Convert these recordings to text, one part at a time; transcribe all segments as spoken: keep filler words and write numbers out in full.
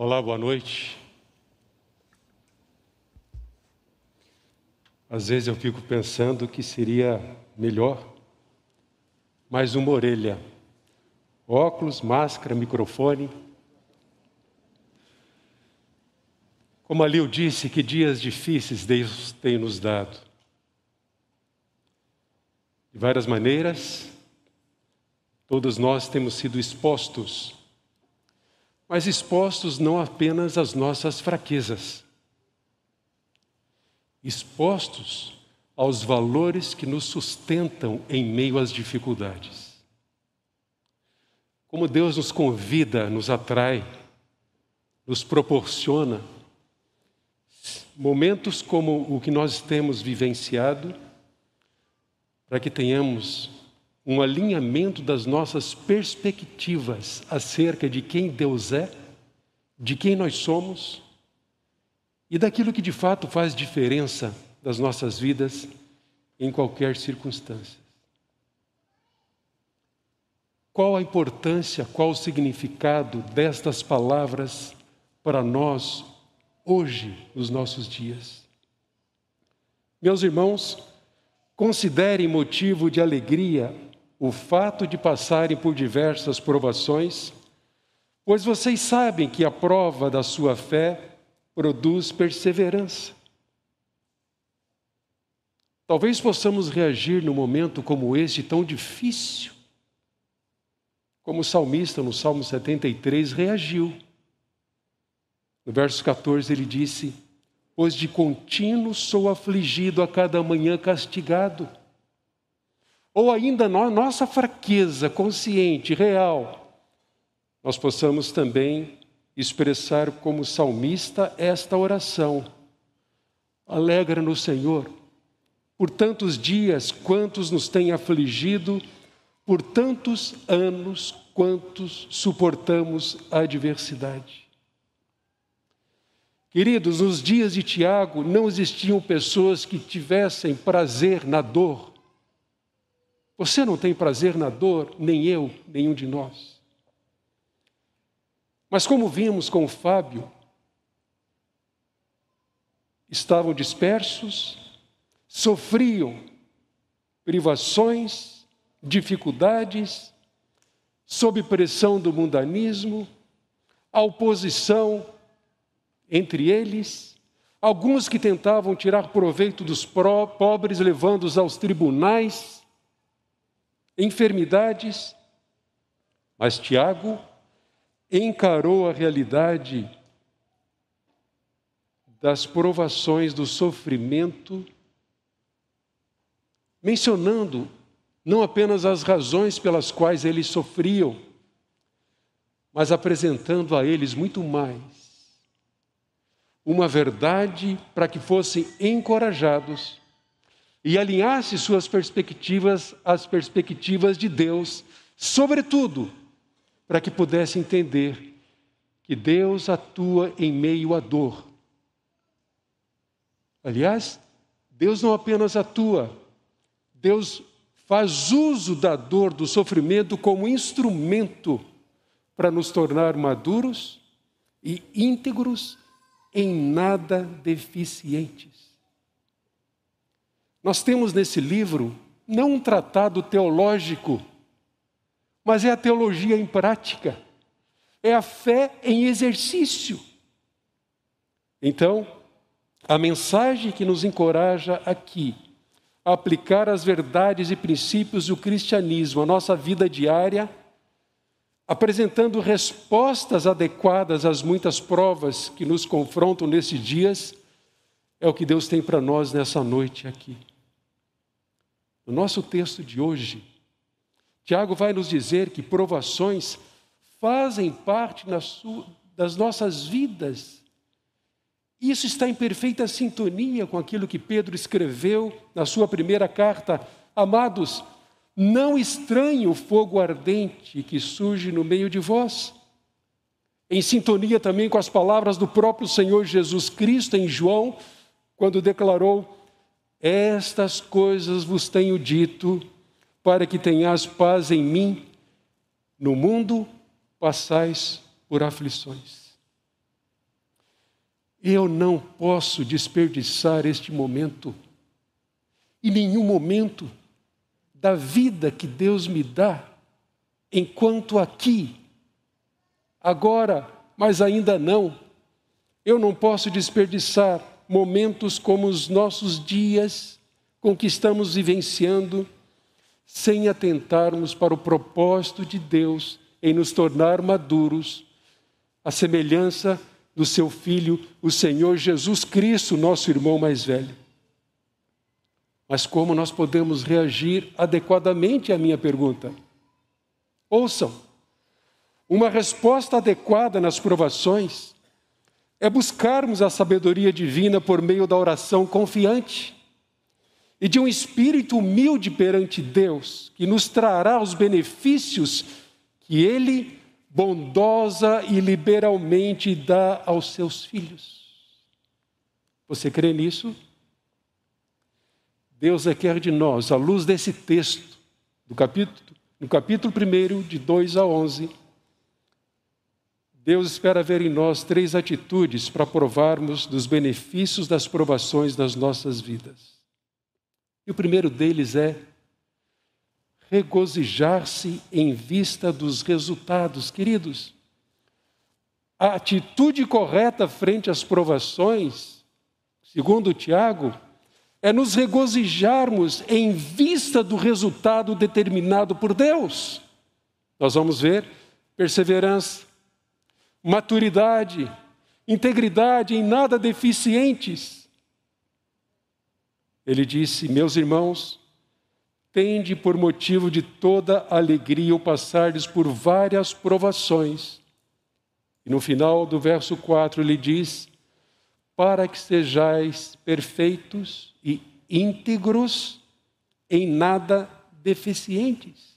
Olá, boa noite. Às vezes eu fico pensando que seria melhor mais uma orelha, óculos, máscara, microfone. Como Alil disse, que dias difíceis Deus tem nos dado. De várias maneiras, todos nós temos sido expostos, mas expostos não apenas às nossas fraquezas, expostos aos valores que nos sustentam em meio às dificuldades. Como Deus nos convida, nos atrai, nos proporciona momentos como o que nós temos vivenciado, para que tenhamos um alinhamento das nossas perspectivas acerca de quem Deus é, de quem nós somos e daquilo que de fato faz diferença das nossas vidas em qualquer circunstância. Qual a importância, qual o significado destas palavras para nós hoje, nos nossos dias? Meus irmãos, considerem motivo de alegria o fato de passarem por diversas provações, pois vocês sabem que a prova da sua fé produz perseverança. Talvez possamos reagir num momento como este tão difícil, como o salmista no Salmo setenta e três reagiu. No verso quatorze ele disse: pois de contínuo sou afligido a cada manhã castigado. Ou ainda nossa fraqueza consciente, real, nós possamos também expressar como salmista esta oração: alegra-nos, Senhor, por tantos dias quantos nos tem afligido, por tantos anos quantos suportamos a adversidade. Queridos, nos dias de Tiago não existiam pessoas que tivessem prazer na dor. Você não tem prazer na dor, nem eu, nenhum de nós. Mas como vimos com o Fábio, estavam dispersos, sofriam privações, dificuldades, sob pressão do mundanismo, a oposição entre eles, alguns que tentavam tirar proveito dos pobres, levando-os aos tribunais, enfermidades, mas Tiago encarou a realidade das provações, do sofrimento, mencionando não apenas as razões pelas quais eles sofriam, mas apresentando a eles muito mais uma verdade para que fossem encorajados e alinhasse suas perspectivas às perspectivas de Deus, sobretudo para que pudesse entender que Deus atua em meio à dor. Aliás, Deus não apenas atua, Deus faz uso da dor, do sofrimento, como instrumento para nos tornar maduros e íntegros, em nada deficientes. Nós temos nesse livro não um tratado teológico, mas é a teologia em prática, é a fé em exercício. Então, a mensagem que nos encoraja aqui a aplicar as verdades e princípios do cristianismo à nossa vida diária, apresentando respostas adequadas às muitas provas que nos confrontam nesses dias, é o que Deus tem para nós nessa noite aqui. No nosso texto de hoje, Tiago vai nos dizer que provações fazem parte das nossas vidas. Isso está em perfeita sintonia com aquilo que Pedro escreveu na sua primeira carta. Amados, não estranhe o fogo ardente que surge no meio de vós. Em sintonia também com as palavras do próprio Senhor Jesus Cristo em João, quando declarou: estas coisas vos tenho dito, para que tenhas paz em mim. No mundo passais por aflições. Eu não posso desperdiçar este momento. E nenhum momento da vida que Deus me dá, enquanto aqui, agora, mas ainda não. Eu não posso desperdiçar momentos como os nossos dias, com que estamos vivenciando, sem atentarmos para o propósito de Deus em nos tornar maduros, à semelhança do seu Filho, o Senhor Jesus Cristo, nosso irmão mais velho. Mas como nós podemos reagir adequadamente à minha pergunta? Ouçam, uma resposta adequada nas provações é buscarmos a sabedoria divina por meio da oração confiante e de um espírito humilde perante Deus, que nos trará os benefícios que Ele bondosa e liberalmente dá aos seus filhos. Você crê nisso? Deus requer de nós, à luz desse texto, do capítulo, no capítulo primeiro, de dois a onze, Deus espera ver em nós três atitudes para provarmos dos benefícios das provações das nossas vidas. E o primeiro deles é regozijar-se em vista dos resultados. Queridos, a atitude correta frente às provações, segundo Tiago, é nos regozijarmos em vista do resultado determinado por Deus. Nós vamos ver perseverança, maturidade, integridade, em nada deficientes. Ele disse, meus irmãos, tende por motivo de toda alegria o passardes por várias provações. E no final do verso quatro ele diz, para que sejais perfeitos e íntegros, em nada deficientes.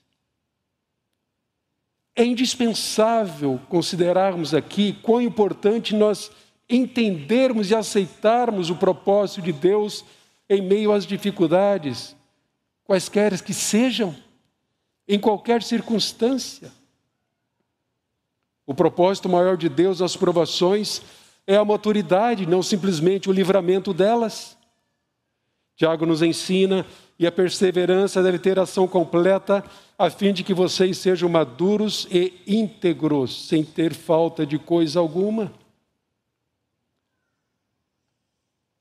É indispensável considerarmos aqui quão importante nós entendermos e aceitarmos o propósito de Deus em meio às dificuldades, quaisquer que sejam, em qualquer circunstância. O propósito maior de Deus às provações é a maturidade, não simplesmente o livramento delas. Tiago nos ensina, e a perseverança deve ter ação completa, a fim de que vocês sejam maduros e íntegros, sem ter falta de coisa alguma.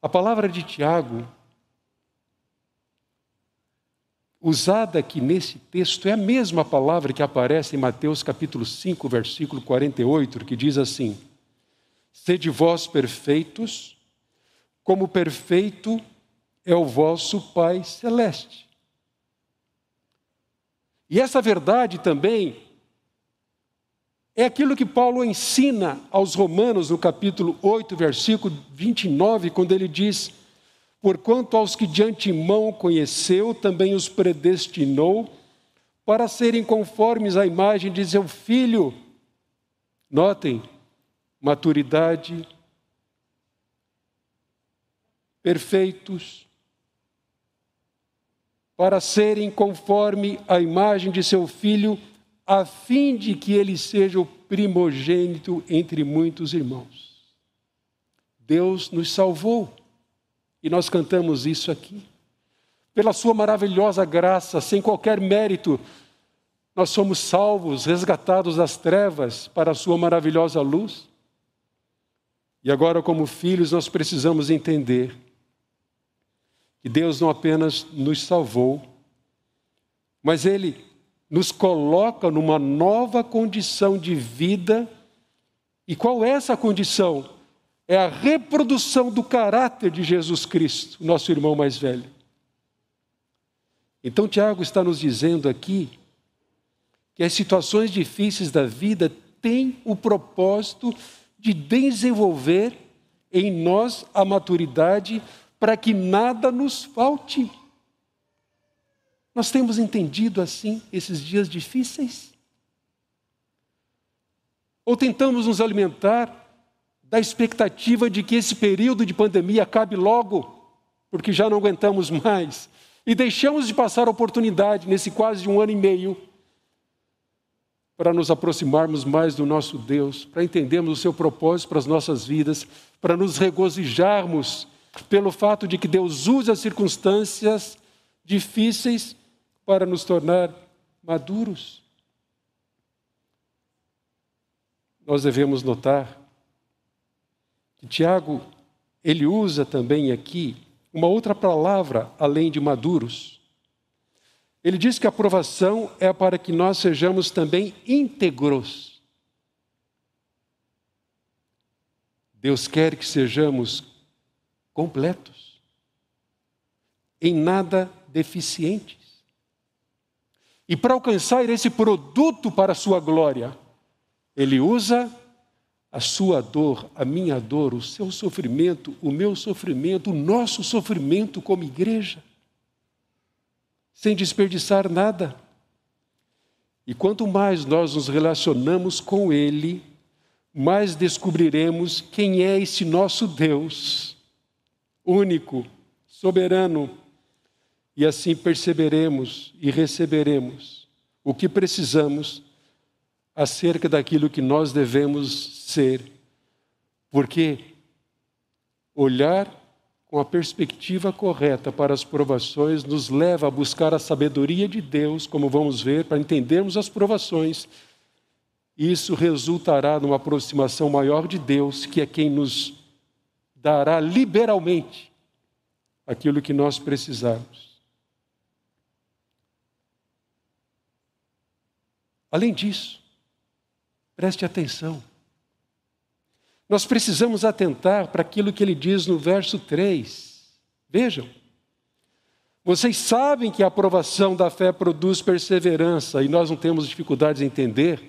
A palavra de Tiago, usada aqui nesse texto, é a mesma palavra que aparece em Mateus capítulo cinco, versículo quarenta e oito, que diz assim, sede vós perfeitos, como perfeito é o vosso Pai Celeste. E essa verdade também é aquilo que Paulo ensina aos Romanos no capítulo oito, versículo vinte e nove, quando ele diz, porquanto aos que de antemão conheceu, também os predestinou para serem conformes à imagem de seu Filho. Notem, maturidade, perfeitos, para serem conforme à imagem de seu Filho, a fim de que ele seja o primogênito entre muitos irmãos. Deus nos salvou. E nós cantamos isso aqui. Pela sua maravilhosa graça, sem qualquer mérito, nós somos salvos, resgatados das trevas para a sua maravilhosa luz. E agora, como filhos, nós precisamos entender que Deus não apenas nos salvou, mas Ele nos coloca numa nova condição de vida. E qual é essa condição? É a reprodução do caráter de Jesus Cristo, nosso irmão mais velho. Então, Tiago está nos dizendo aqui que as situações difíceis da vida têm o propósito de desenvolver em nós a maturidade para que nada nos falte. Nós temos entendido assim esses dias difíceis? Ou tentamos nos alimentar da expectativa de que esse período de pandemia acabe logo, porque já não aguentamos mais, e deixamos de passar a oportunidade nesse quase um ano e meio para nos aproximarmos mais do nosso Deus, para entendermos o seu propósito para as nossas vidas, para nos regozijarmos pelo fato de que Deus usa as circunstâncias difíceis para nos tornar maduros. Nós devemos notar que Tiago, ele usa também aqui uma outra palavra além de maduros. Ele diz que a provação é para que nós sejamos também íntegros. Deus quer que sejamos completos, em nada deficientes. E para alcançar esse produto para a sua glória, ele usa a sua dor, a minha dor, o seu sofrimento, o meu sofrimento, o nosso sofrimento como igreja, sem desperdiçar nada. E quanto mais nós nos relacionamos com Ele, mais descobriremos quem é esse nosso Deus, único, soberano, e assim perceberemos e receberemos o que precisamos acerca daquilo que nós devemos ser. Porque olhar com a perspectiva correta para as provações nos leva a buscar a sabedoria de Deus, como vamos ver, para entendermos as provações. Isso resultará numa aproximação maior de Deus, que é quem nos dará liberalmente aquilo que nós precisarmos. Além disso, preste atenção. Nós precisamos atentar para aquilo que ele diz no verso três. Vejam. Vocês sabem que a aprovação da fé produz perseverança, e nós não temos dificuldades em entender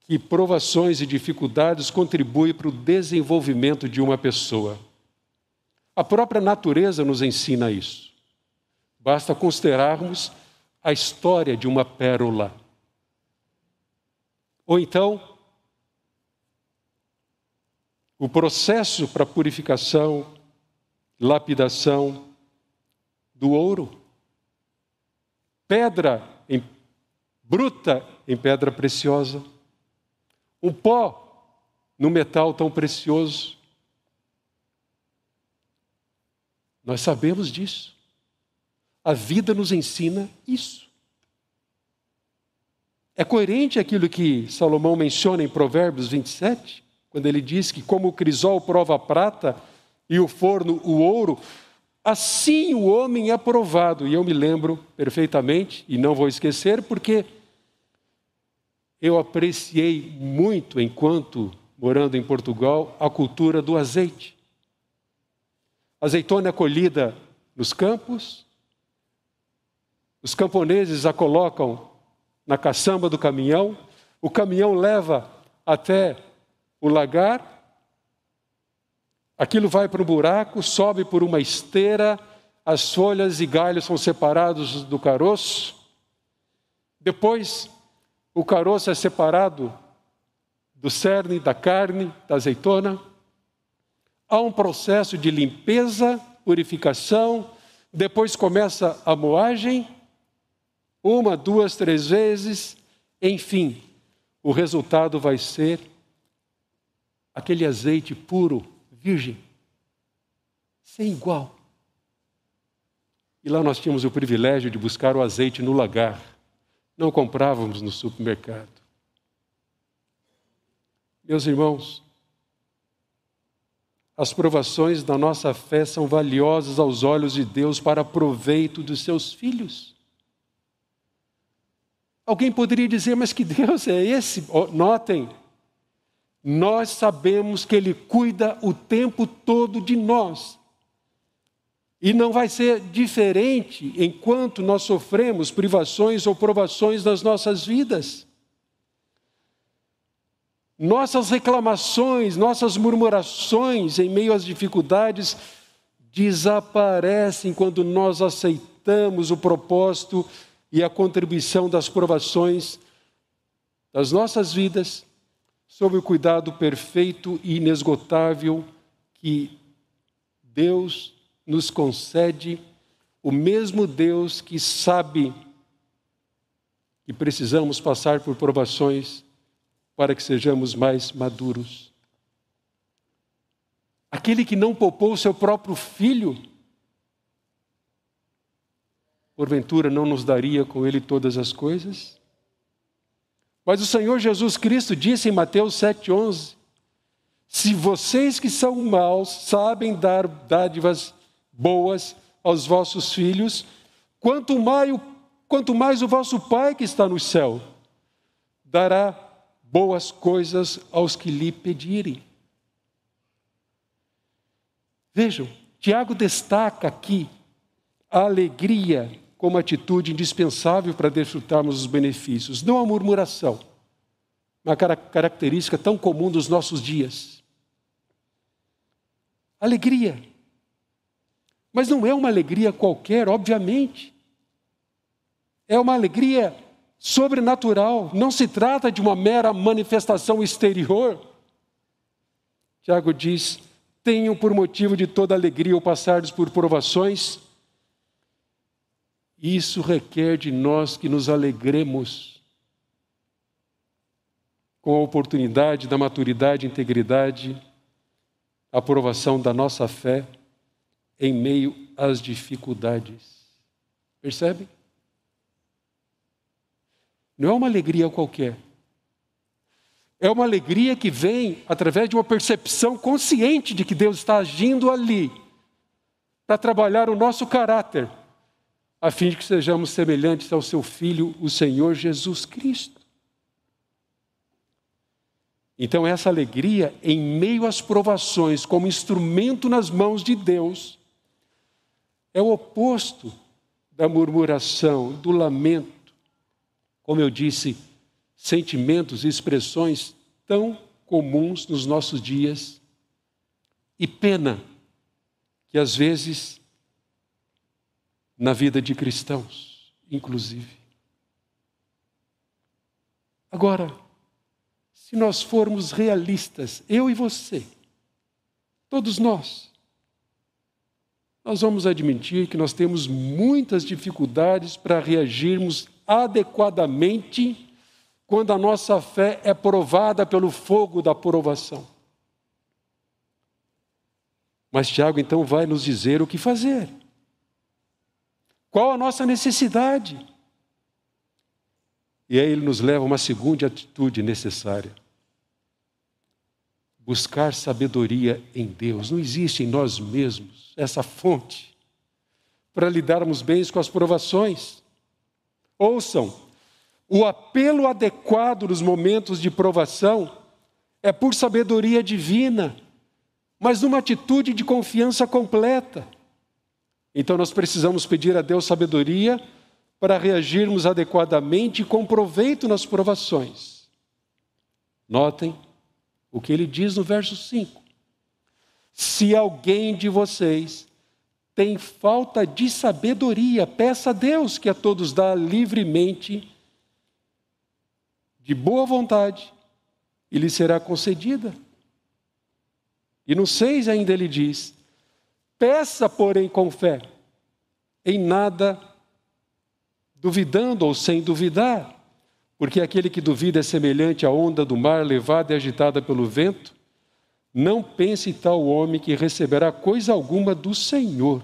que provações e dificuldades contribuem para o desenvolvimento de uma pessoa. A própria natureza nos ensina isso. Basta considerarmos a história de uma pérola. Ou então, o processo para purificação, lapidação do ouro. Pedra em, bruta em pedra preciosa. Um pó no metal tão precioso. Nós sabemos disso. A vida nos ensina isso. É coerente aquilo que Salomão menciona em Provérbios vinte e sete, quando ele diz que como o crisol prova a prata e o forno o ouro, assim o homem é provado. E eu me lembro perfeitamente, e não vou esquecer, porque eu apreciei muito, enquanto morando em Portugal, a cultura do azeite. Azeitona colhida nos campos, os camponeses a colocam na caçamba do caminhão, o caminhão leva até o lagar, aquilo vai para um buraco, sobe por uma esteira, as folhas e galhos são separados do caroço, depois o caroço é separado do cerne, da carne, da azeitona, há um processo de limpeza, purificação, depois começa a moagem, uma, duas, três vezes, enfim, o resultado vai ser aquele azeite puro, virgem, sem igual. E lá nós tínhamos o privilégio de buscar o azeite no lagar, não comprávamos no supermercado. Meus irmãos, as provações da nossa fé são valiosas aos olhos de Deus para proveito dos seus filhos. Alguém poderia dizer, mas que Deus é esse? Notem, nós sabemos que Ele cuida o tempo todo de nós. E não vai ser diferente enquanto nós sofremos privações ou provações nas nossas vidas. Nossas reclamações, nossas murmurações em meio às dificuldades desaparecem quando nós aceitamos o propósito e a contribuição das provações das nossas vidas sob o cuidado perfeito e inesgotável que Deus nos concede, o mesmo Deus que sabe e precisamos passar por provações para que sejamos mais maduros. Aquele que não poupou o seu próprio filho, porventura não nos daria com ele todas as coisas? Mas o Senhor Jesus Cristo disse em Mateus sete, onze, se vocês que são maus sabem dar dádivas boas aos vossos filhos, quanto mais o, quanto mais o vosso Pai que está no céu dará boas coisas aos que lhe pedirem. Vejam, Tiago destaca aqui a alegria como atitude indispensável para desfrutarmos os benefícios, não a murmuração, uma característica tão comum dos nossos dias. Alegria. Mas não é uma alegria qualquer, obviamente. É uma alegria sobrenatural, não se trata de uma mera manifestação exterior. Tiago diz, tenham por motivo de toda alegria o passardes por provações. Isso requer de nós que nos alegremos com a oportunidade da maturidade e integridade, a aprovação da nossa fé em meio às dificuldades. Percebem? Não é uma alegria qualquer. É uma alegria que vem através de uma percepção consciente de que Deus está agindo ali para trabalhar o nosso caráter, a fim de que sejamos semelhantes ao seu Filho, o Senhor Jesus Cristo. Então essa alegria, em meio às provações, como instrumento nas mãos de Deus, é o oposto da murmuração, do lamento. Como eu disse, sentimentos e expressões tão comuns nos nossos dias. E pena que às vezes na vida de cristãos, inclusive. Agora, se nós formos realistas, eu e você, todos nós, nós vamos admitir que nós temos muitas dificuldades para reagirmos adequadamente quando a nossa fé é provada pelo fogo da provação. Mas Tiago então vai nos dizer o que fazer. Qual a nossa necessidade? E aí ele nos leva a uma segunda atitude necessária. Buscar sabedoria em Deus. Não existe em nós mesmos essa fonte para lidarmos bem com as provações. Ouçam, o apelo adequado nos momentos de provação é por sabedoria divina, mas numa atitude de confiança completa. Então nós precisamos pedir a Deus sabedoria para reagirmos adequadamente e com proveito nas provações. Notem o que ele diz no verso cinco. Se alguém de vocês tem falta de sabedoria, peça a Deus que a todos dá livremente, de boa vontade, e lhe será concedida. E no seis ainda ele diz, peça, porém, com fé, em nada duvidando ou sem duvidar, porque aquele que duvida é semelhante à onda do mar levada e agitada pelo vento. Não pense tal homem que receberá coisa alguma do Senhor.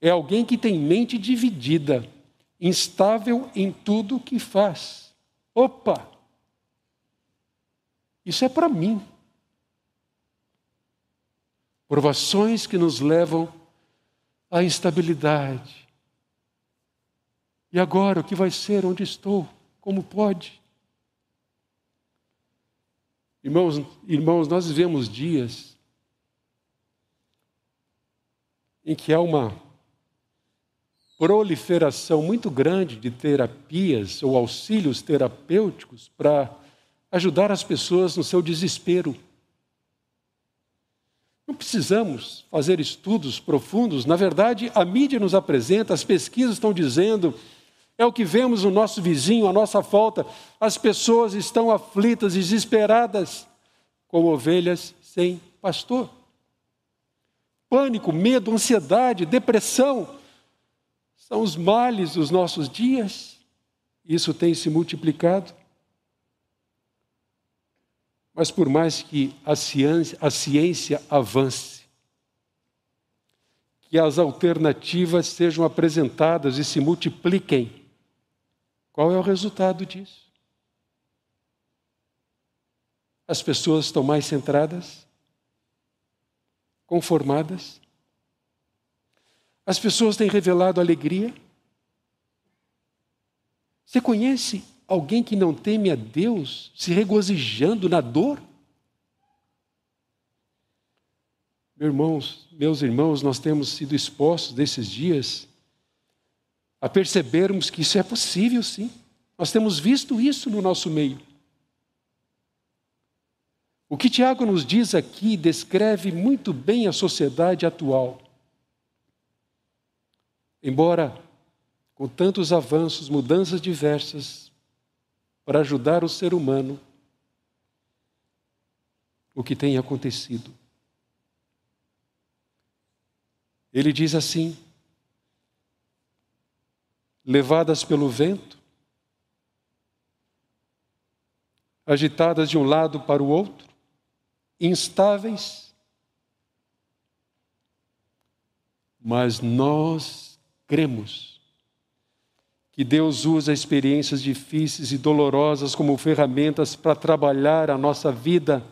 É alguém que tem mente dividida, instável em tudo o que faz. Opa! Isso é para mim. Provações que nos levam à instabilidade. E agora, o que vai ser? Onde estou? Como pode? Irmãos, irmãos, nós vivemos dias em que há uma proliferação muito grande de terapias ou auxílios terapêuticos para ajudar as pessoas no seu desespero. Não precisamos fazer estudos profundos. Na verdade, a mídia nos apresenta, as pesquisas estão dizendo, é o que vemos no nosso vizinho, a nossa falta. As pessoas estão aflitas, desesperadas, como ovelhas sem pastor. Pânico, medo, ansiedade, depressão são os males dos nossos dias. Isso tem se multiplicado. Mas por mais que a ciência, a ciência avance, que as alternativas sejam apresentadas e se multipliquem, qual é o resultado disso? As pessoas estão mais centradas, conformadas. As pessoas têm revelado alegria. Você conhece alguém que não teme a Deus se regozijando na dor? Meus irmãos, meus irmãos, nós temos sido expostos nesses dias a percebermos que isso é possível, sim. Nós temos visto isso no nosso meio. O que Tiago nos diz aqui descreve muito bem a sociedade atual. Embora com tantos avanços, mudanças diversas para ajudar o ser humano, o que tem acontecido? Ele diz assim: levadas pelo vento, agitadas de um lado para o outro, instáveis, mas nós cremos que Deus usa experiências difíceis e dolorosas como ferramentas para trabalhar a nossa vida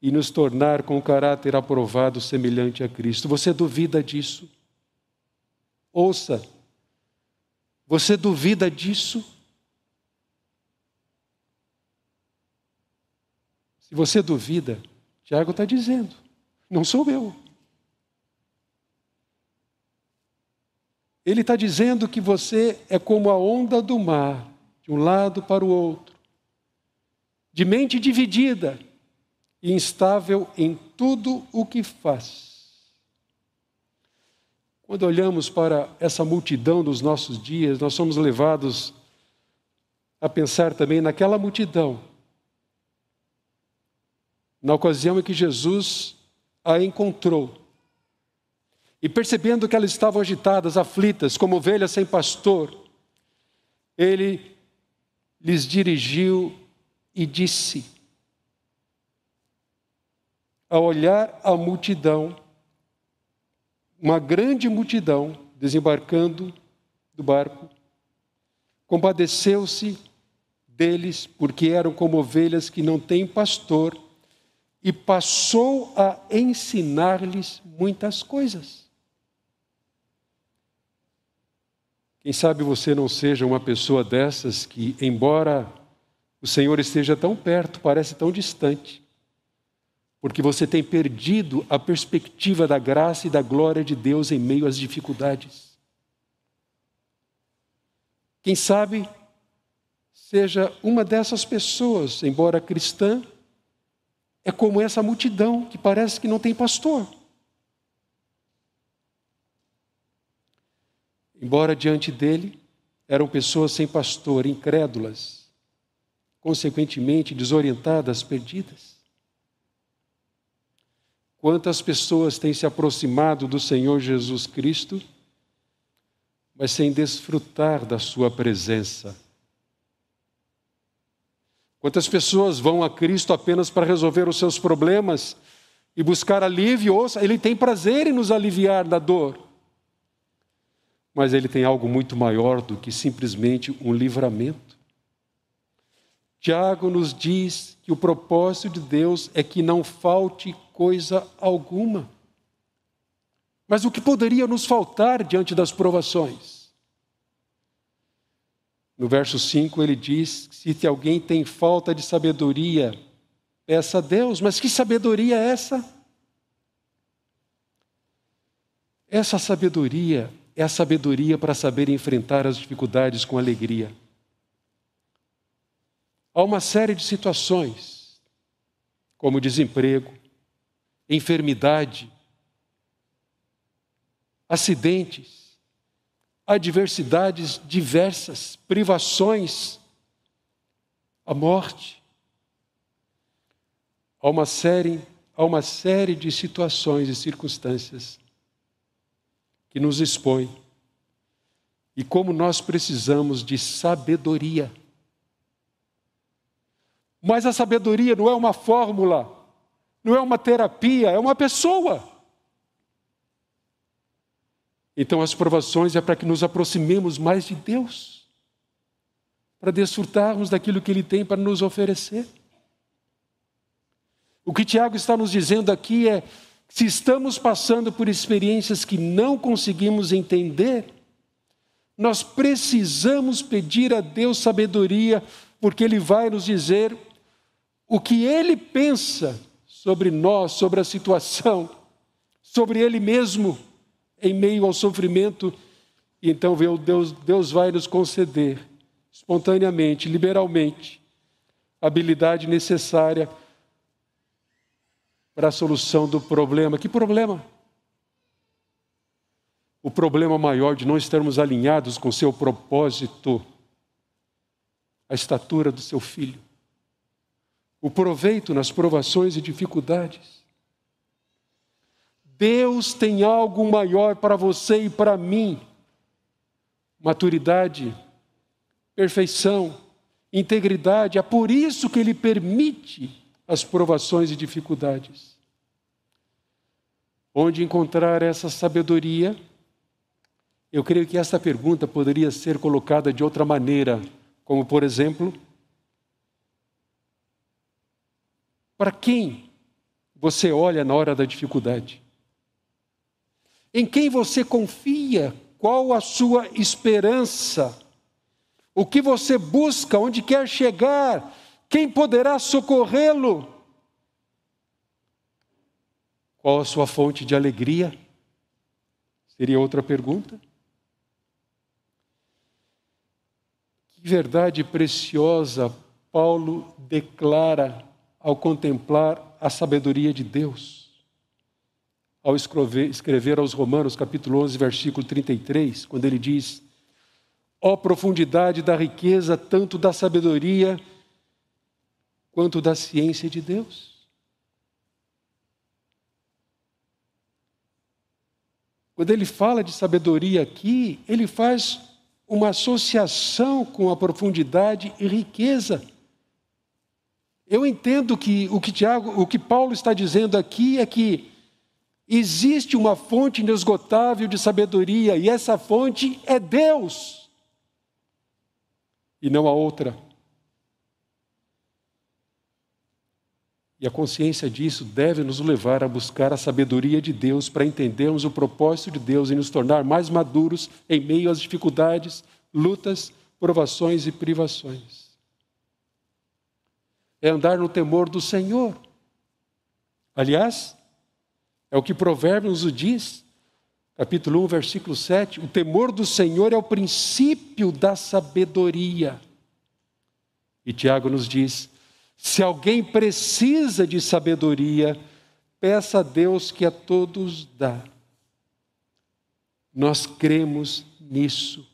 e nos tornar com caráter aprovado, semelhante a Cristo. Você duvida disso? Ouça, você duvida disso? Se você duvida, Tiago está dizendo, não sou eu. Ele está dizendo que você é como a onda do mar, de um lado para o outro, de mente dividida, instável em tudo o que faz. Quando olhamos para essa multidão dos nossos dias, nós somos levados a pensar também naquela multidão, na ocasião em que Jesus a encontrou. E percebendo que elas estavam agitadas, aflitas, como ovelhas sem pastor, ele lhes dirigiu e disse, ao olhar a multidão, uma grande multidão desembarcando do barco, compadeceu-se deles, porque eram como ovelhas que não têm pastor, e passou a ensinar-lhes muitas coisas. Quem sabe você não seja uma pessoa dessas que, embora o Senhor esteja tão perto, parece tão distante, porque você tem perdido a perspectiva da graça e da glória de Deus em meio às dificuldades. Quem sabe seja uma dessas pessoas, embora cristã, é como essa multidão que parece que não tem pastor. Embora diante dele eram pessoas sem pastor, incrédulas, consequentemente desorientadas, perdidas. Quantas pessoas têm se aproximado do Senhor Jesus Cristo, mas sem desfrutar da sua presença? Quantas pessoas vão a Cristo apenas para resolver os seus problemas e buscar alívio? Ouça, Ele tem prazer em nos aliviar da dor. Mas Ele tem algo muito maior do que simplesmente um livramento. Tiago nos diz que o propósito de Deus é que não falte coisa alguma. Mas o que poderia nos faltar diante das provações? No verso cinco ele diz que se alguém tem falta de sabedoria, peça a Deus. Mas que sabedoria é essa? Essa sabedoria é a sabedoria para saber enfrentar as dificuldades com alegria. Há uma série de situações, como desemprego, enfermidade, acidentes, adversidades diversas, privações, a morte. Há uma série, há uma série de situações e circunstâncias que nos expõe E como nós precisamos de sabedoria. Mas a sabedoria não é uma fórmula, não é uma terapia, é uma pessoa. Então as provações é para que nos aproximemos mais de Deus, para desfrutarmos daquilo que Ele tem para nos oferecer. O que Tiago está nos dizendo aqui é, se estamos passando por experiências que não conseguimos entender, nós precisamos pedir a Deus sabedoria, porque Ele vai nos dizer o que Ele pensa sobre nós, sobre a situação, sobre Ele mesmo, em meio ao sofrimento. E então Deus, Deus vai nos conceder, espontaneamente, liberalmente, a habilidade necessária para a solução do problema. Que problema? O problema maior de não estarmos alinhados com o seu propósito, a estatura do seu filho, o proveito nas provações e dificuldades. Deus tem algo maior para você e para mim. Maturidade, perfeição, integridade. É por isso que Ele permite as provações e dificuldades. Onde encontrar essa sabedoria? Eu creio que essa pergunta poderia ser colocada de outra maneira, como por exemplo, para quem você olha na hora da dificuldade? Em quem você confia? Qual a sua esperança? O que você busca? Onde quer chegar? Quem poderá socorrê-lo? Qual a sua fonte de alegria? Seria outra pergunta. Que verdade preciosa Paulo declara ao contemplar a sabedoria de Deus. Ao escrever aos Romanos, capítulo onze, versículo trinta e três, quando ele diz: ó profundidade da riqueza, tanto da sabedoria quanto da ciência de Deus. Quando ele fala de sabedoria aqui, ele faz uma associação com a profundidade e riqueza. Eu entendo que o que Tiago, o que Paulo está dizendo aqui é que existe uma fonte inesgotável de sabedoria, e essa fonte é Deus, e não a outra. E a consciência disso deve nos levar a buscar a sabedoria de Deus para entendermos o propósito de Deus e nos tornar mais maduros em meio às dificuldades, lutas, provações e privações. É andar no temor do Senhor. Aliás, é o que Provérbios nos diz, capítulo um, versículo sete, o temor do Senhor é o princípio da sabedoria. E Tiago nos diz: se alguém precisa de sabedoria, peça a Deus que a todos dá. Nós cremos nisso,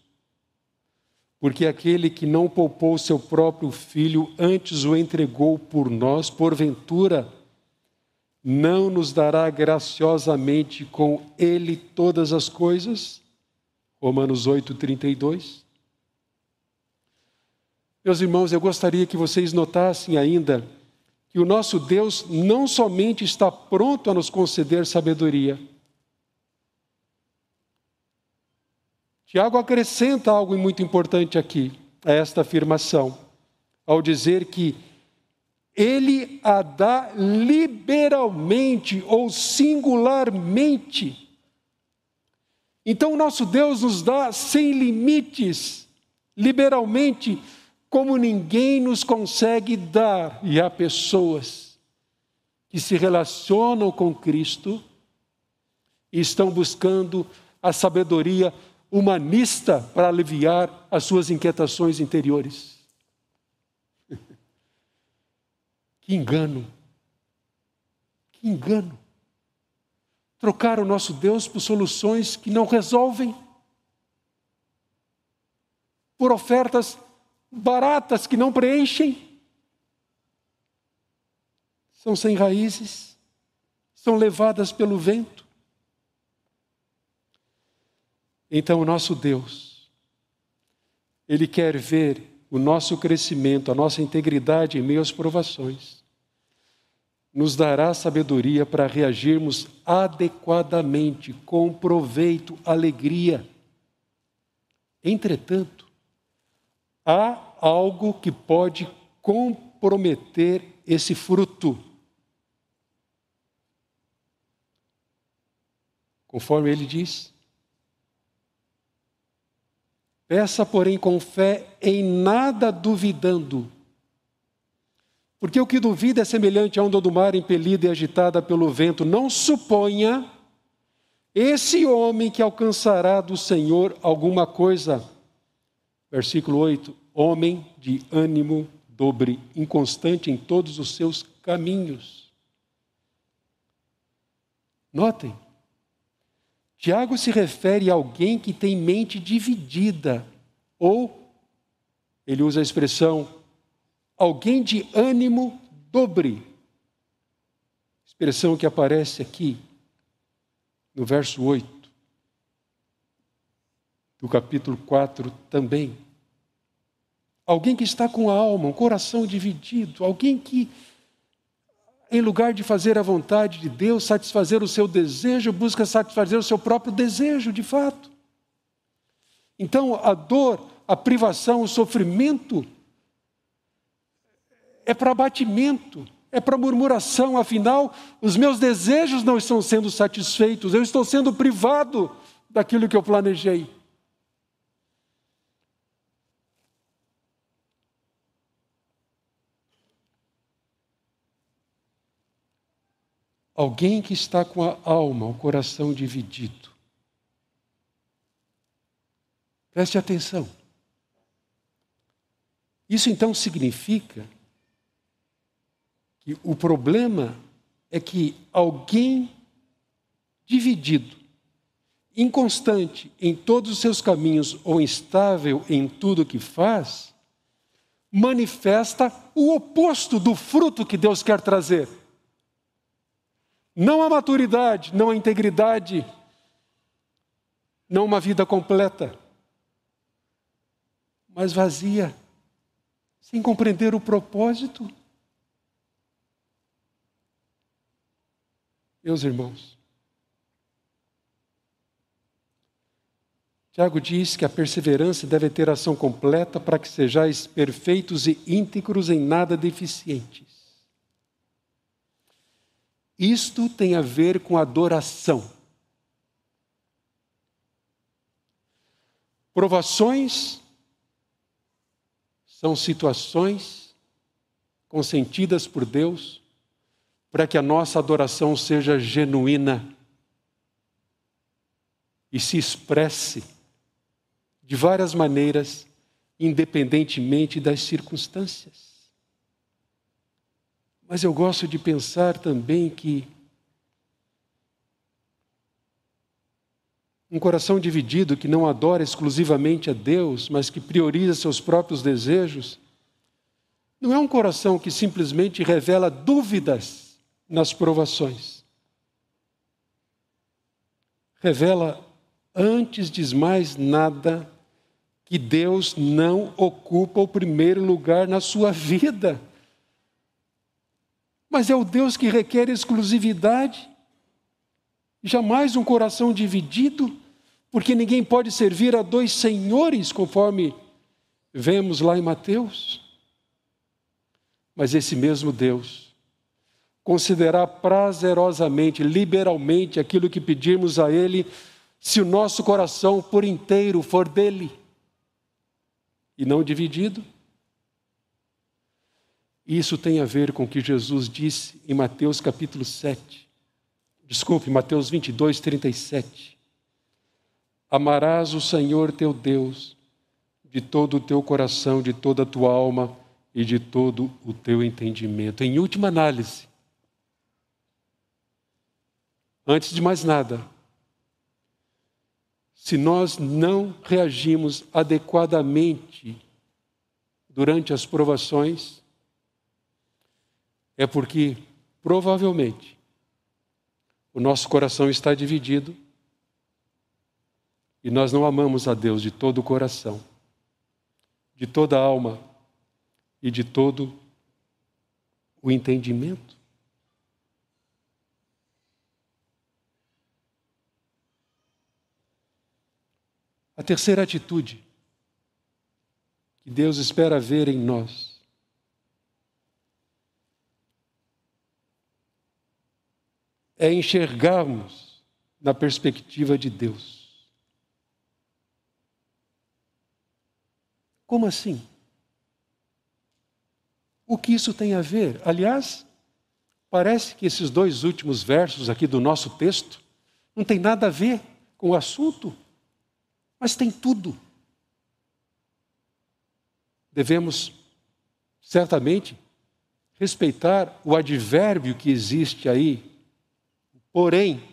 porque aquele que não poupou seu próprio filho, antes o entregou por nós, porventura não nos dará graciosamente com ele todas as coisas? Romanos oito, trinta e dois. Meus irmãos, eu gostaria que vocês notassem ainda que o nosso Deus não somente está pronto a nos conceder sabedoria. Tiago acrescenta algo muito importante aqui, a esta afirmação, ao dizer que Ele a dá liberalmente ou singularmente. Então o nosso Deus nos dá sem limites, liberalmente, como ninguém nos consegue dar. E há pessoas que se relacionam com Cristo e estão buscando a sabedoria humanista para aliviar as suas inquietações interiores. Que engano! Que engano! Trocar o nosso Deus por soluções que não resolvem, por ofertas baratas que não preenchem, são sem raízes, são levadas pelo vento. Então o nosso Deus Ele quer ver o nosso crescimento, a nossa integridade em meio às provações. Nos dará sabedoria para reagirmos adequadamente, com proveito, alegria. Entretanto, há algo que pode comprometer esse fruto. Conforme ele diz, peça, porém, com fé, em nada duvidando. Porque o que duvida é semelhante à onda do mar impelida e agitada pelo vento. Não suponha esse homem que alcançará do Senhor alguma coisa. Versículo oito. Homem de ânimo dobre, inconstante em todos os seus caminhos. Notem. Tiago se refere a alguém que tem mente dividida, ou, ele usa a expressão, alguém de ânimo dobre. Expressão que aparece aqui no verso oito, do capítulo quatro também. Alguém que está com a alma, um coração dividido, alguém que, em lugar de fazer a vontade de Deus, satisfazer o seu desejo, busca satisfazer o seu próprio desejo, de fato. Então, a dor, a privação, o sofrimento é para abatimento, é para murmuração. Afinal, os meus desejos não estão sendo satisfeitos, eu estou sendo privado daquilo que eu planejei. Alguém que está com a alma, o coração dividido. Preste atenção. Isso então significa que o problema é que alguém dividido, inconstante em todos os seus caminhos ou instável em tudo que faz, manifesta o oposto do fruto que Deus quer trazer. Não a maturidade, não a integridade, não uma vida completa, mas vazia, sem compreender o propósito. Meus irmãos, Tiago diz que a perseverança deve ter ação completa para que sejais perfeitos e íntegros em nada deficientes. Isto tem a ver com adoração. Provações são situações consentidas por Deus para que a nossa adoração seja genuína e se expresse de várias maneiras, independentemente das circunstâncias. Mas eu gosto de pensar também que um coração dividido que não adora exclusivamente a Deus, mas que prioriza seus próprios desejos, não é um coração que simplesmente revela dúvidas nas provações. Revela, antes de mais nada, que Deus não ocupa o primeiro lugar na sua vida. Mas é o Deus que requer exclusividade. Jamais um coração dividido, porque ninguém pode servir a dois senhores, conforme vemos lá em Mateus. Mas esse mesmo Deus considerar prazerosamente, liberalmente, aquilo que pedirmos a Ele, se o nosso coração por inteiro for dEle, e não dividido. Isso tem a ver com o que Jesus disse em Mateus capítulo sete. Desculpe, Mateus vinte e dois, trinta e sete. Amarás o Senhor teu Deus de todo o teu coração, de toda a tua alma e de todo o teu entendimento. Em última análise, antes de mais nada, se nós não reagimos adequadamente durante as provações, é porque, provavelmente, o nosso coração está dividido e nós não amamos a Deus de todo o coração. de toda a alma e de todo o entendimento. A terceira atitude que Deus espera ver em nós é enxergarmos na perspectiva de Deus. Como assim? O que isso tem a ver? Aliás, parece que esses dois últimos versos aqui do nosso texto não tem nada a ver com o assunto, mas tem tudo. Devemos, certamente, respeitar o advérbio que existe aí, porém,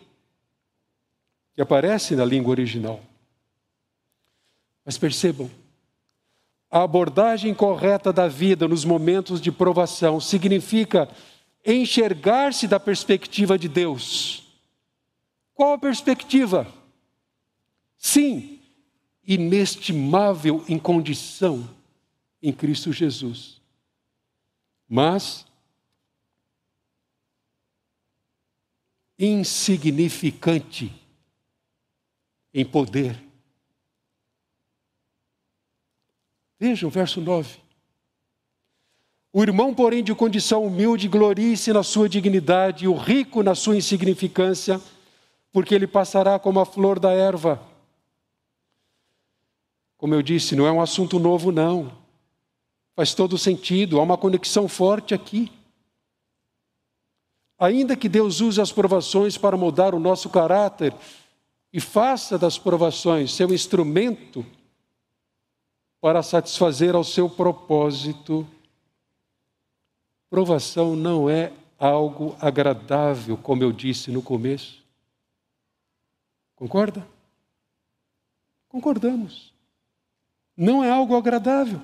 que aparece na língua original. Mas percebam, a abordagem correta da vida nos momentos de provação significa enxergar-se da perspectiva de Deus. Qual a perspectiva? Sim, inestimável em condição em Cristo Jesus. Mas insignificante em poder. Vejam o verso nove. O irmão, porém, de condição humilde, glorie-se na sua dignidade, e o rico na sua insignificância, porque ele passará como a flor da erva. Como eu disse, não é um assunto novo, não. Faz todo sentido, há uma conexão forte aqui. Ainda que Deus use as provações para moldar o nosso caráter e faça das provações seu instrumento para satisfazer ao seu propósito, provação não é algo agradável, como eu disse no começo. Concorda? Concordamos. Não é algo agradável.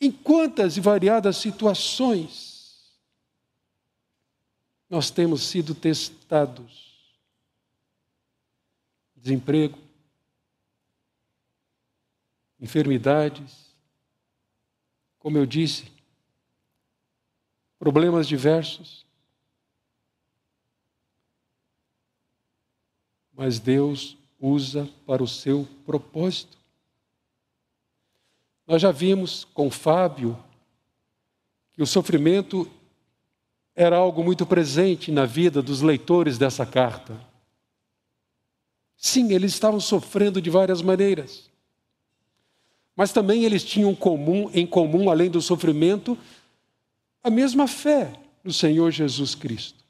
Em quantas e variadas situações nós temos sido testados. Desemprego, enfermidades, como eu disse, problemas diversos. Mas Deus usa para o seu propósito. Nós já vimos com Fábio que o sofrimento era algo muito presente na vida dos leitores dessa carta. Sim, eles estavam sofrendo de várias maneiras. Mas também eles tinham comum, em comum, além do sofrimento, a mesma fé no Senhor Jesus Cristo.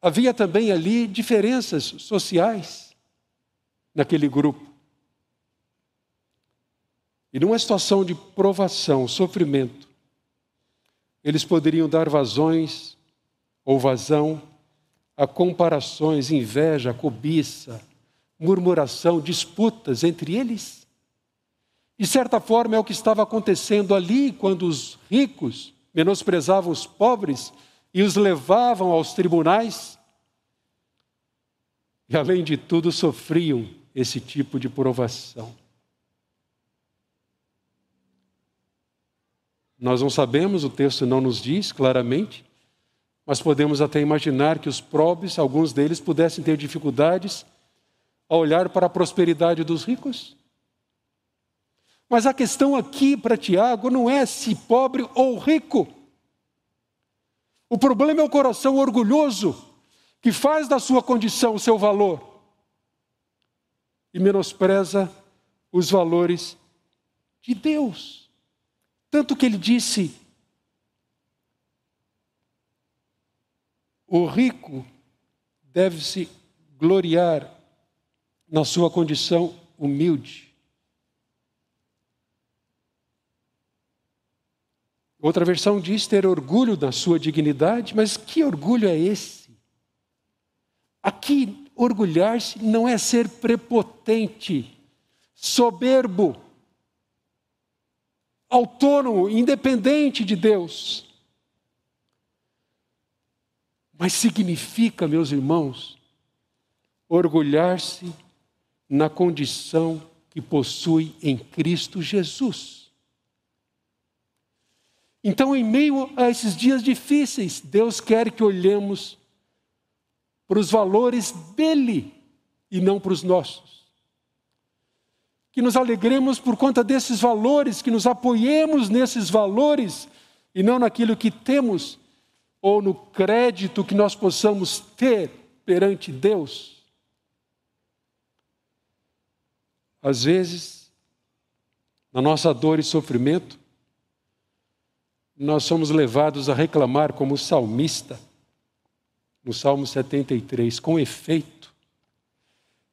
Havia também ali diferenças sociais naquele grupo. E numa situação de provação, sofrimento, eles poderiam dar vazões ou vazão a comparações, inveja, cobiça, murmuração, disputas entre eles. De certa forma, é o que estava acontecendo ali quando os ricos menosprezavam os pobres e os levavam aos tribunais. E, além de tudo, sofriam esse tipo de provação. Nós não sabemos, o texto não nos diz claramente, mas podemos até imaginar que os pobres, alguns deles, pudessem ter dificuldades a olhar para a prosperidade dos ricos. Mas a questão aqui para Tiago não é se pobre ou rico. O problema é o coração orgulhoso, que faz da sua condição o seu valor e menospreza os valores de Deus. Tanto que ele disse, o rico deve-se gloriar na sua condição humilde. Outra versão diz ter orgulho da sua dignidade, mas que orgulho é esse? Aqui, orgulhar-se não é ser prepotente, soberbo, autônomo, independente de Deus. Mas significa, meus irmãos, orgulhar-se na condição que possui em Cristo Jesus. Então, em meio a esses dias difíceis, Deus quer que olhemos para os valores dele e não para os nossos. Que nos alegremos por conta desses valores, que nos apoiemos nesses valores e não naquilo que temos ou no crédito que nós possamos ter perante Deus. Às vezes, na nossa dor e sofrimento, nós somos levados a reclamar como o salmista, no Salmo setenta e três, com efeito.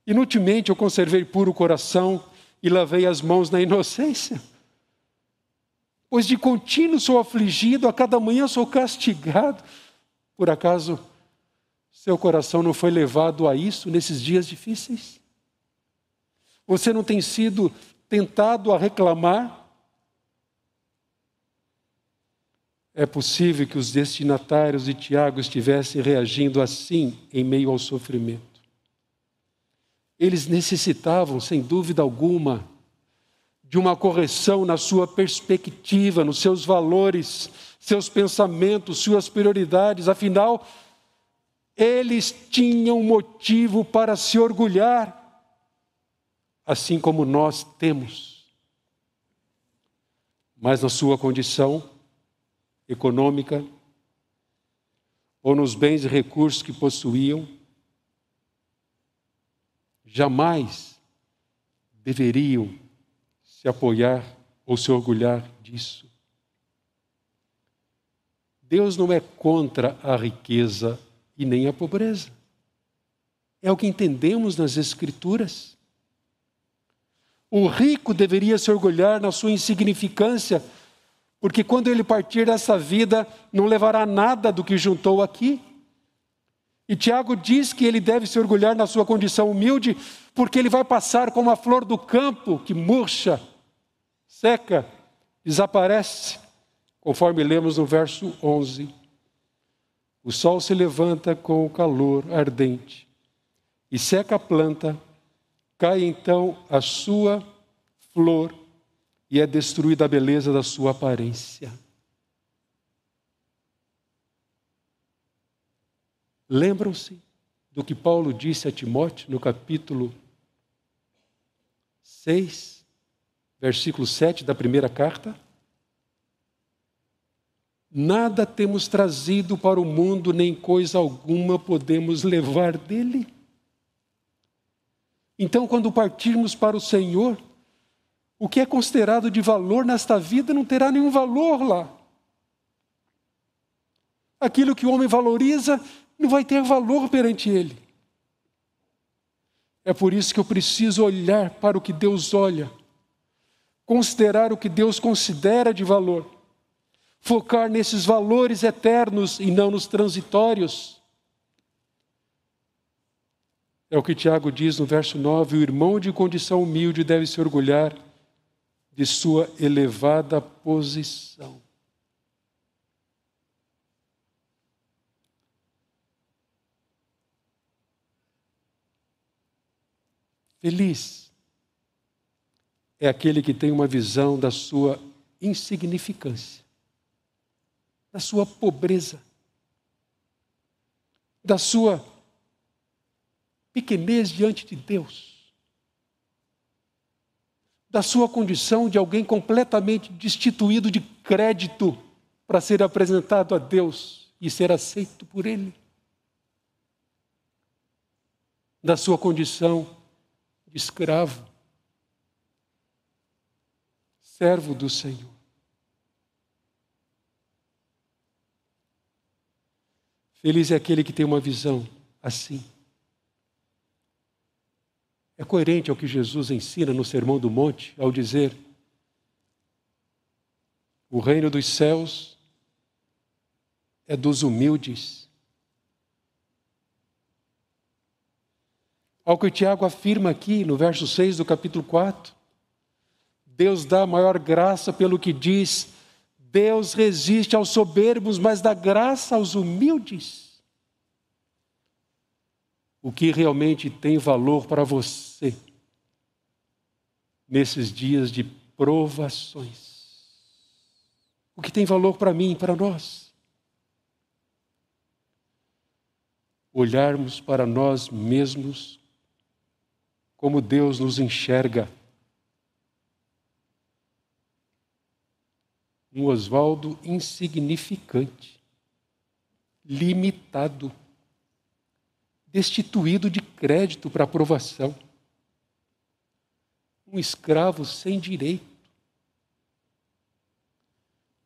Inutilmente eu conservei puro o coração e lavei as mãos na inocência. Pois de contínuo sou afligido, a cada manhã sou castigado. Por acaso, seu coração não foi levado a isso nesses dias difíceis? Você não tem sido tentado a reclamar? É possível que os destinatários de Tiago estivessem reagindo assim em meio ao sofrimento. Eles necessitavam, sem dúvida alguma, de uma correção na sua perspectiva, nos seus valores, seus pensamentos, suas prioridades. Afinal, eles tinham motivo para se orgulhar, assim como nós temos. Mas na sua condição econômica, ou nos bens e recursos que possuíam, jamais deveriam se apoiar ou se orgulhar disso. Deus não é contra a riqueza e nem a pobreza. É o que entendemos nas Escrituras. O rico deveria se orgulhar na sua insignificância, porque quando ele partir dessa vida, não levará nada do que juntou aqui. E Tiago diz que ele deve se orgulhar na sua condição humilde, porque ele vai passar como a flor do campo, que murcha, seca, desaparece, conforme lemos no verso onze. O sol se levanta com o calor ardente e seca a planta, cai então a sua flor e é destruída a beleza da sua aparência. Lembram-se do que Paulo disse a Timóteo no capítulo seis, versículo sete da primeira carta? Nada temos trazido para o mundo, nem coisa alguma podemos levar dele. Então, quando partirmos para o Senhor, o que é considerado de valor nesta vida não terá nenhum valor lá. Aquilo que o homem valoriza não vai ter valor perante ele. É por isso que eu preciso olhar para o que Deus olha, considerar o que Deus considera de valor, focar nesses valores eternos e não nos transitórios. É o que Tiago diz no verso nove, o irmão de condição humilde deve se orgulhar de sua elevada posição. Feliz é aquele que tem uma visão da sua insignificância, da sua pobreza, da sua pequenez diante de Deus, da sua condição de alguém completamente destituído de crédito para ser apresentado a Deus e ser aceito por Ele, da sua condição de escravo, servo do Senhor. Feliz é aquele que tem uma visão assim. É coerente ao que Jesus ensina no Sermão do Monte, ao dizer: o reino dos céus é dos humildes. Ao que Tiago afirma aqui no verso seis do capítulo quatro, Deus dá a maior graça pelo que diz, Deus resiste aos soberbos, mas dá graça aos humildes. O que realmente tem valor para você nesses dias de provações. O que tem valor para mim e para nós? Olharmos para nós mesmos como Deus nos enxerga. Um Oswaldo insignificante, limitado, destituído de crédito para aprovação. Um escravo sem direito.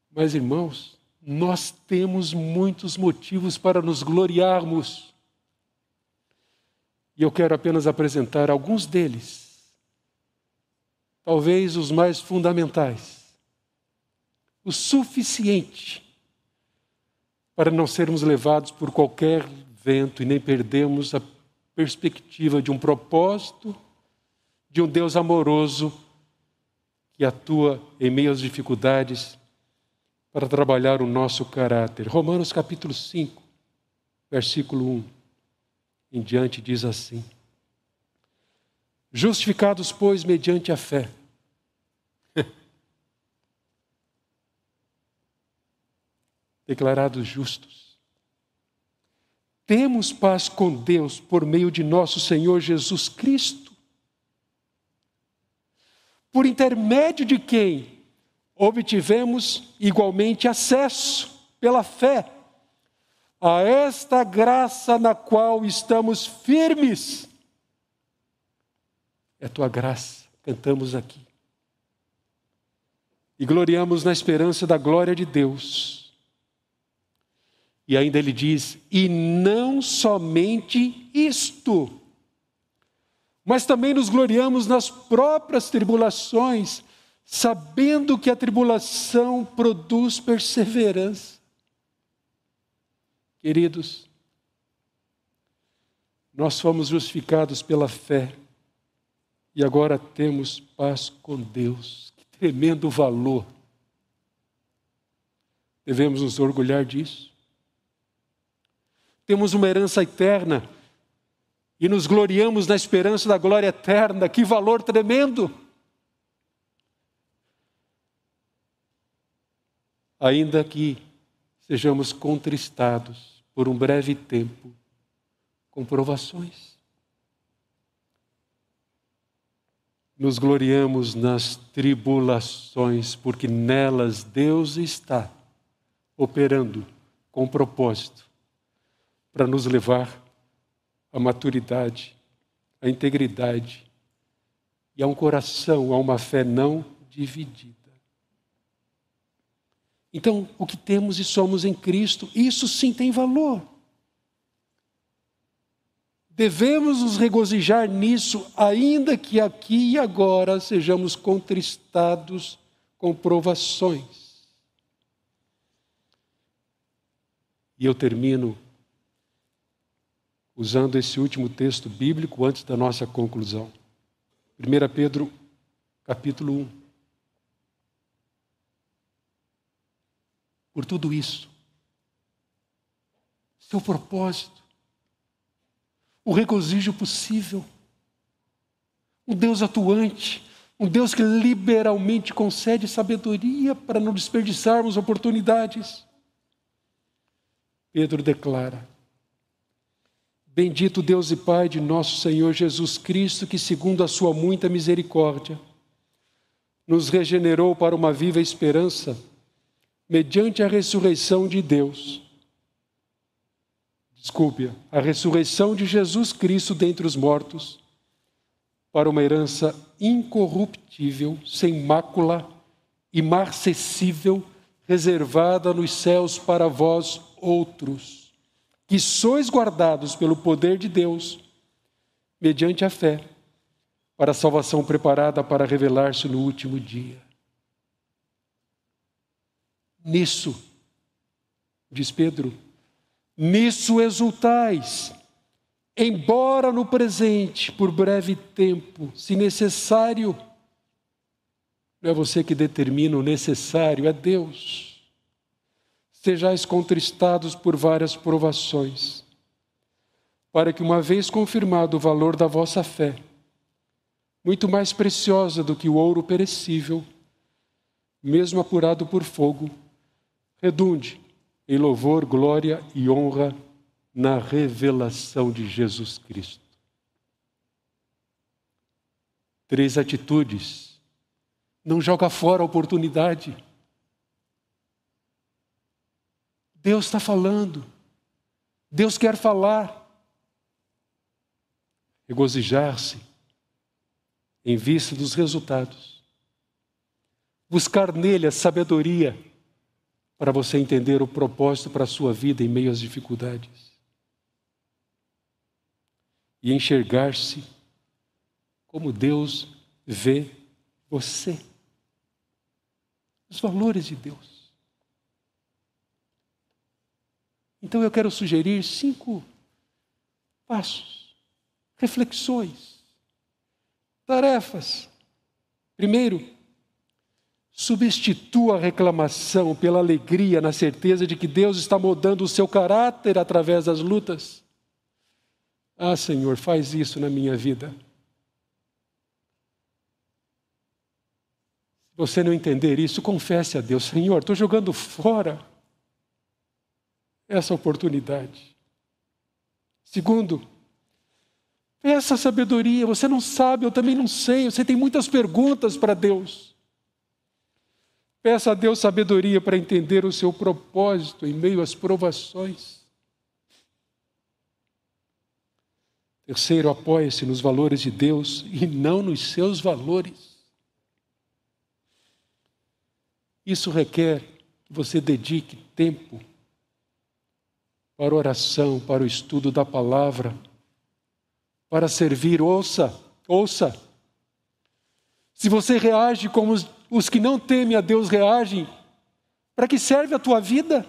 Mas, irmãos, nós temos muitos motivos para nos gloriarmos. E eu quero apenas apresentar alguns deles, talvez os mais fundamentais, o suficiente para não sermos levados por qualquer vento e nem perdermos a perspectiva de um propósito, de um Deus amoroso que atua em meio às dificuldades para trabalhar o nosso caráter. Romanos capítulo cinco, versículo um em diante diz assim: justificados, pois, mediante a fé. Declarados justos. Temos paz com Deus por meio de nosso Senhor Jesus Cristo, por intermédio de quem obtivemos igualmente acesso pela fé a esta graça na qual estamos firmes. É tua graça, cantamos aqui. E gloriamos na esperança da glória de Deus. E ainda ele diz, e não somente isto, mas também nos gloriamos nas próprias tribulações, sabendo que a tribulação produz perseverança. Queridos, nós fomos justificados pela fé e agora temos paz com Deus. Que tremendo valor! Devemos nos orgulhar disso. Temos uma herança eterna e nos gloriamos na esperança da glória eterna. Que valor tremendo! Ainda que sejamos contristados por um breve tempo com provações, nos gloriamos nas tribulações, porque nelas Deus está operando com propósito, para nos levar à maturidade, à integridade e a um coração, a uma fé não dividida. Então, o que temos e somos em Cristo, isso sim tem valor. Devemos nos regozijar nisso, ainda que aqui e agora sejamos contristados com provações. E eu termino usando esse último texto bíblico antes da nossa conclusão. primeira Pedro, capítulo um. Por tudo isso, seu propósito, o regozijo possível, um Deus atuante, um Deus que liberalmente concede sabedoria para não desperdiçarmos oportunidades. Pedro declara: bendito Deus e Pai de nosso Senhor Jesus Cristo, que segundo a sua muita misericórdia, nos regenerou para uma viva esperança, mediante a ressurreição de Deus. Desculpe, a ressurreição de Jesus Cristo dentre os mortos, para uma herança incorruptível, sem mácula, imarcessível, reservada nos céus para vós outros, que sois guardados pelo poder de Deus, mediante a fé, para a salvação preparada para revelar-se no último dia. Nisso, diz Pedro, nisso exultais, embora no presente, por breve tempo, se necessário, não é você que determina o necessário, é Deus, sejais contristados por várias provações, para que, uma vez confirmado o valor da vossa fé, muito mais preciosa do que o ouro perecível, mesmo apurado por fogo, redunde em louvor, glória e honra na revelação de Jesus Cristo. Três atitudes. Não joga fora a oportunidade. Deus está falando. Deus quer falar. Regozijar-se em vista dos resultados. Buscar nele a sabedoria para você entender o propósito para a sua vida em meio às dificuldades. E enxergar-se como Deus vê você. Os valores de Deus. Então eu quero sugerir cinco passos, reflexões, tarefas. Primeiro, substitua a reclamação pela alegria na certeza de que Deus está moldando o seu caráter através das lutas. Ah, Senhor, faz isso na minha vida. Se você não entender isso, confesse a Deus. Senhor, estou jogando fora essa oportunidade. Segundo, peça sabedoria. Você não sabe, eu também não sei. Você tem muitas perguntas para Deus. Peça a Deus sabedoria para entender o seu propósito em meio às provações. Terceiro, apoie-se nos valores de Deus e não nos seus valores. Isso requer que você dedique tempo para oração, para o estudo da palavra, para servir. Ouça, ouça. Se você reage como os Os que não temem a Deus reagem. Para que serve a tua vida?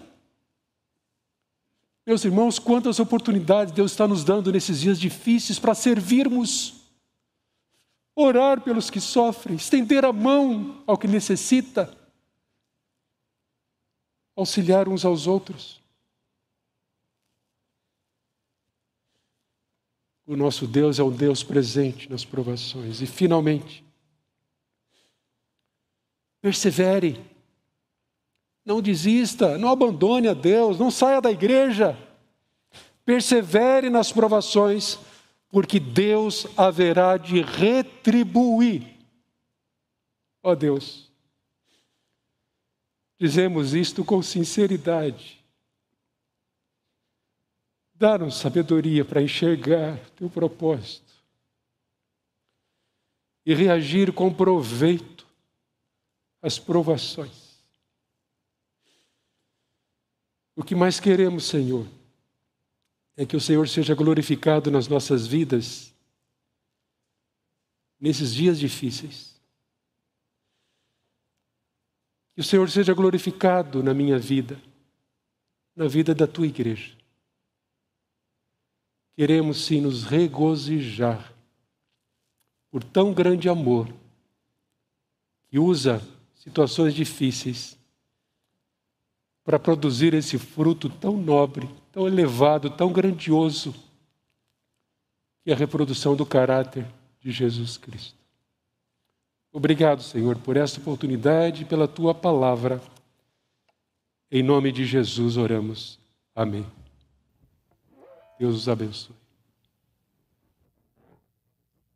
Meus irmãos, quantas oportunidades Deus está nos dando nesses dias difíceis para servirmos. Orar pelos que sofrem, estender a mão ao que necessita. Auxiliar uns aos outros. O nosso Deus é um Deus presente nas provações. E finalmente, persevere, não desista, não abandone a Deus, não saia da igreja. Persevere nas provações, porque Deus haverá de retribuir. Ó Deus, dizemos isto com sinceridade. Dá-nos sabedoria para enxergar teu propósito e reagir com proveito as provações. O que mais queremos, Senhor, é que o Senhor seja glorificado nas nossas vidas, nesses dias difíceis. Que o Senhor seja glorificado na minha vida, na vida da tua igreja. Queremos, sim, nos regozijar por tão grande amor que usa situações difíceis para produzir esse fruto tão nobre, tão elevado, tão grandioso, que é a reprodução do caráter de Jesus Cristo. Obrigado, Senhor, por esta oportunidade e pela Tua palavra. Em nome de Jesus oramos. Amém. Deus os abençoe.